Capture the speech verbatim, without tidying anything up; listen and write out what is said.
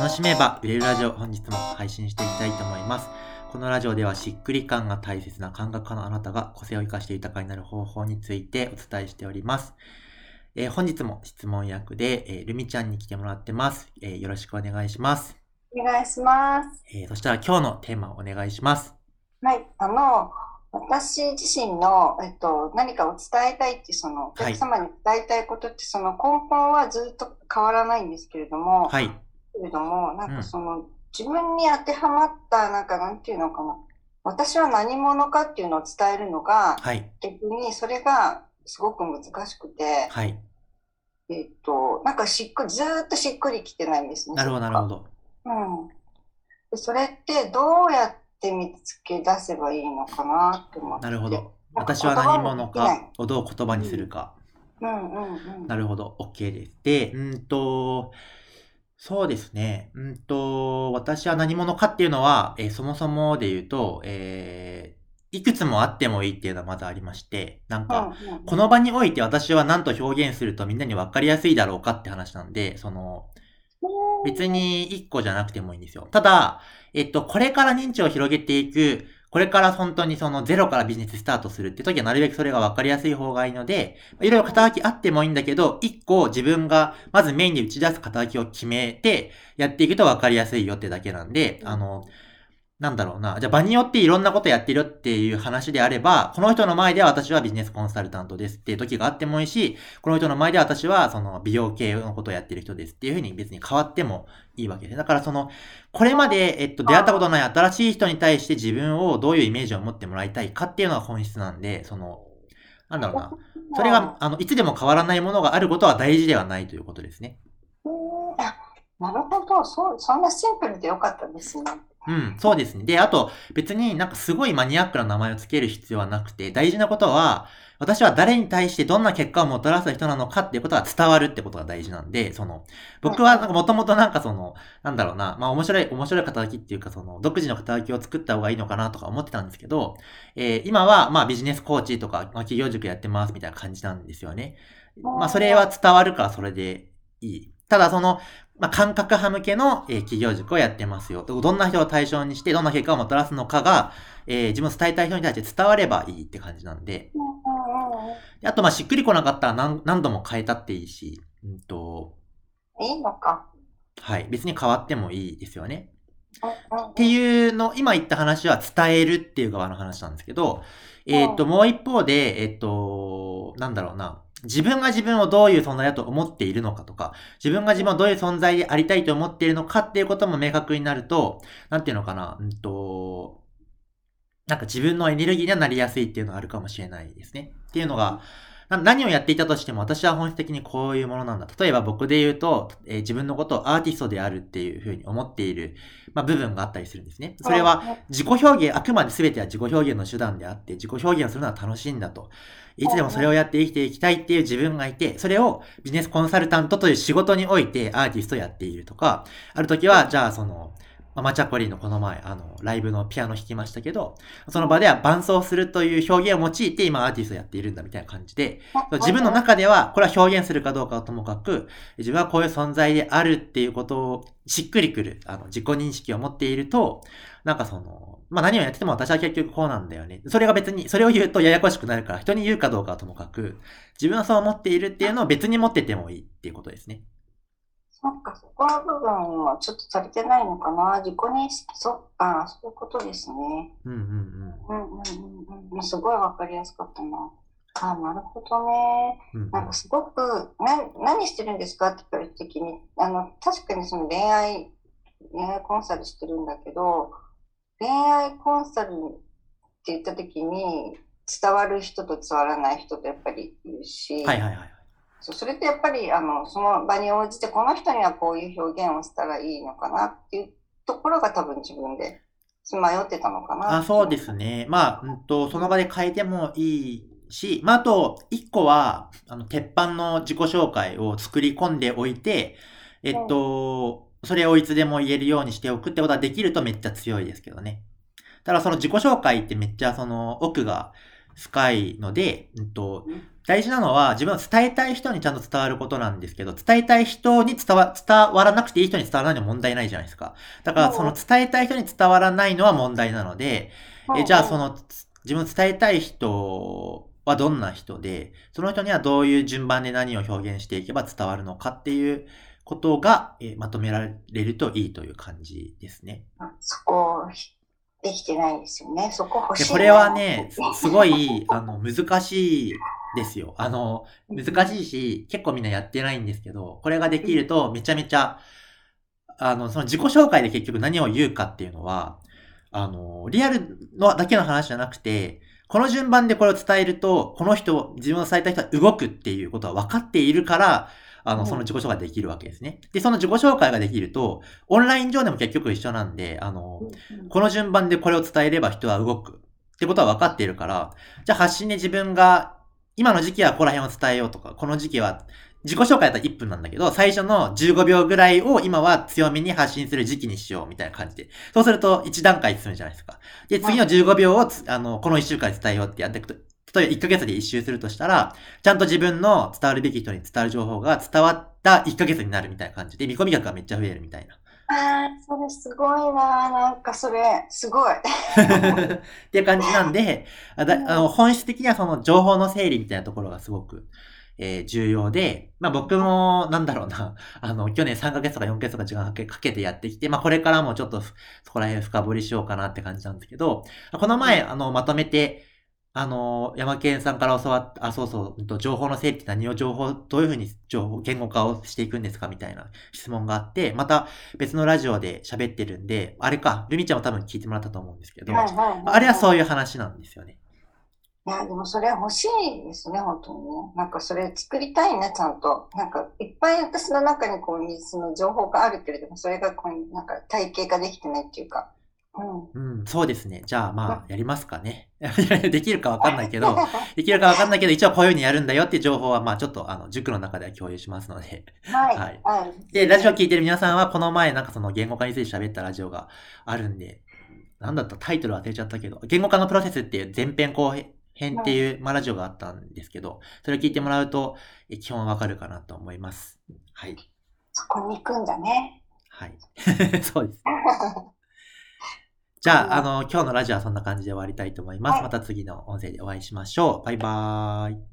楽しめば売れるラジオ、本日も配信していきたいと思います。このラジオではしっくり感が大切な感覚家のあなたが個性を生かして豊かになる方法についてお伝えしております。えー、本日も質問役で、えー、ルミちゃんに来てもらってます。えー、よろしくお願いします。お願いします、えー、そしたら今日のテーマをお願いします。はい、あの私自身の、えっと、何かを伝えたいってそのお客様に伝えたいことって、はい、その根本はずっと変わらないんですけれども、はい、けれどもなんかその、うん、自分に当てはまったなんかなんていうのかな、私は何者かっていうのを伝えるのが、はい、逆にそれがすごく難しくて、はい、えっとなんかしっくりずっとしっくりきてないんですね。なるほどなるほど。うん。でそれってどうやってで見つけ出せばいいのかなって思って。なるほど。私は何者かをどう言葉にするか。うんうんうんうん、なるほど。OK です。で、うんと、そうですね。うんと、私は何者かっていうのは、えー、そもそもで言うと、えー、いくつもあってもいいっていうのはまずありまして、なんか、うんうんうん、この場において私は何と表現するとみんなに分かりやすいだろうかって話なんで、その、別に一個じゃなくてもいいんですよ。ただ、えっと、これから認知を広げていく、これから本当にそのゼロからビジネススタートするって時はなるべくそれが分かりやすい方がいいので、いろいろ肩書きあってもいいんだけど、一個自分がまずメインで打ち出す肩書きを決めてやっていくと分かりやすいよってだけなんで、あの、なんだろうな。じゃあ場によっていろんなことやってるっていう話であれば、この人の前では私はビジネスコンサルタントですっていう時があってもいいし、この人の前では私はその美容系のことをやってる人ですっていうふうに別に変わってもいいわけです。だからその、これまで、えっと、出会ったことのない新しい人に対して自分をどういうイメージを持ってもらいたいかっていうのが本質なんで、その、なんだろうな。それが、あの、いつでも変わらないものがあることは大事ではないということですね。なるほど。そ、そんなシンプルでよかったですね。うん、そうですね。で、あと、別になんかすごいマニアックな名前をつける必要はなくて、大事なことは、私は誰に対してどんな結果をもたらす人なのかっていうことが伝わるってことが大事なんで、その、僕はなんかもともとなんかその、なんだろうな、まあ面白い、面白い肩書きっていうかその、独自の肩書きを作った方がいいのかなとか思ってたんですけど、えー、今はまあビジネスコーチとか、まあ企業塾やってますみたいな感じなんですよね。まあそれは伝わるからそれでいい。ただその、まあ、感覚派向けの、えー、企業塾をやってますよ。どんな人を対象にして、どんな結果をもたらすのかが、えー、自分を伝えたい人に対して伝わればいいって感じなんで。であと、まあ、しっくりこなかったら 何, 何度も変えたっていいし、うんと。いいのか。はい。別に変わってもいいですよね。っていうの、今言った話は伝えるっていう側の話なんですけど、えー、っと、もう一方で、えー、っと、なんだろうな。自分が自分をどういう存在だと思っているのかとか、自分が自分をどういう存在でありたいと思っているのかっていうことも明確になると、なんていうのかな、うんと、なんか自分のエネルギーにはなりやすいっていうのがあるかもしれないですね。っていうのが、何をやっていたとしても私は本質的にこういうものなんだ。例えば僕で言うと、えー、自分のことをアーティストであるっていうふうに思っている、まあ、部分があったりするんですね。それは自己表現、あくまで全ては自己表現の手段であって、自己表現をするのは楽しいんだと。いつでもそれをやって生きていきたいっていう自分がいて、それをビジネスコンサルタントという仕事においてアーティストやっているとか、ある時はじゃあその、マチャコリーのこの前、あの、ライブのピアノ弾きましたけど、その場では伴奏するという表現を用いて今アーティストやっているんだみたいな感じで、自分の中では、これは表現するかどうかはともかく、自分はこういう存在であるっていうことをしっくりくる、あの、自己認識を持っていると、なんかその、まあ、何をやってても私は結局こうなんだよね。それが別に、それを言うとややこしくなるから、人に言うかどうかはともかく、自分はそう思っているっていうのを別に持っててもいいっていうことですね。なんかそこの部分はちょっと足りてないのかな。自己認識、そっか、そういうことですね。うんうんうん。うんうんうん。もうすごいわかりやすかったな。あ、なるほどね。うんうん、なんかすごく、な、何してるんですかって言われた時に、あの、確かにその恋愛、恋愛コンサルしてるんだけど、恋愛コンサルって言った時に、伝わる人と伝わらない人とやっぱりいるし、はいはいはい。それってやっぱりあのその場に応じてこの人にはこういう表現をしたらいいのかなっていうところが多分自分で迷ってたのかな。あ、そうですね。まあ、うんと、その場で変えてもいいし、まあ、あと一個はあの鉄板の自己紹介を作り込んでおいて、えっと、うん、それをいつでも言えるようにしておくってことはできるとめっちゃ強いですけどね。ただその自己紹介ってめっちゃその奥が深いので、うんと、大事なのは自分は伝えたい人にちゃんと伝わることなんですけど、伝えたい人に伝わ、伝わらなくていい人に伝わらないのは問題ないじゃないですか。だからその伝えたい人に伝わらないのは問題なので、えじゃあその自分伝えたい人はどんな人で、その人にはどういう順番で何を表現していけば伝わるのかっていうことが、えまとめられるといいという感じですね。そこできてないですよね。そこ欲しい。これはね、すごいあの難しいですよ。あの難しいし、結構みんなやってないんですけど、これができるとめちゃめちゃあのその自己紹介で結局何を言うかっていうのは、あのリアルのだけの話じゃなくて、この順番でこれを伝えると、この人、自分を伝えた人は動くっていうことは分かっているから、あの、その自己紹介ができるわけですね。で、その自己紹介ができると、オンライン上でも結局一緒なんで、あの、この順番でこれを伝えれば人は動くってことは分かっているから、じゃあ発信で自分が、今の時期はここら辺を伝えようとか、この時期は、自己紹介だったらいっぷんなんだけど、最初のじゅうごびょうぐらいを今は強めに発信する時期にしようみたいな感じで。そうするといち段階進むじゃないですか。で、次のじゅうごびょうをあの、このいっしゅうかん伝えようってやっていくと、例えばいっかげつでいっ周するとしたら、ちゃんと自分の伝わるべき人に伝わる情報が伝わったいっかげつになるみたいな感じで、見込み額がめっちゃ増えるみたいな。あー、それすごいなー、なんかそれ、すごい。っていう感じなんで、あの本質的にはその情報の整理みたいなところがすごく、えー、重要で、まあ僕もなんだろうな、あの去年さんかげつとかよんかげつとか時間かけてやってきて、まあこれからもちょっとそこら辺深掘りしようかなって感じなんですけど、この前あのまとめて、あのヤマケンさんから教わった、あそうそう、情報の整理って何を情報どういうふうに情報言語化をしていくんですかみたいな質問があって、また別のラジオで喋ってるんで、あれかルミちゃんも多分聞いてもらったと思うんですけど、はいはいはいはい、あれはそういう話なんですよね。いやでもそれ欲しいですね、本当にね。なんかそれ作りたいね、ちゃんと。なんかいっぱい私の中にこうその情報があるけれども、それがこうなんか体系化できてないっていうか。うん、うん、そうですね。じゃあまあやりますかね。できるかわかんないけど、できるかわかんないけど一応こういう風にやるんだよっていう情報はまあちょっとあの塾の中では共有しますので。はい。はいはい、でラジオ聞いてる皆さんはこの前なんかその言語化について喋ったラジオがあるんで、なんだったタイトル忘れちゃったけど、言語化のプロセスっていう前編後編編っていう、まあ、ラジオがあったんですけど、それを聞いてもらうとえ基本わかるかなと思います。はい。そこに行くんだね。はい。そうです。じゃあ、あの今日のラジオはそんな感じで終わりたいと思います。はい、また次の音声でお会いしましょう。バイバーイ。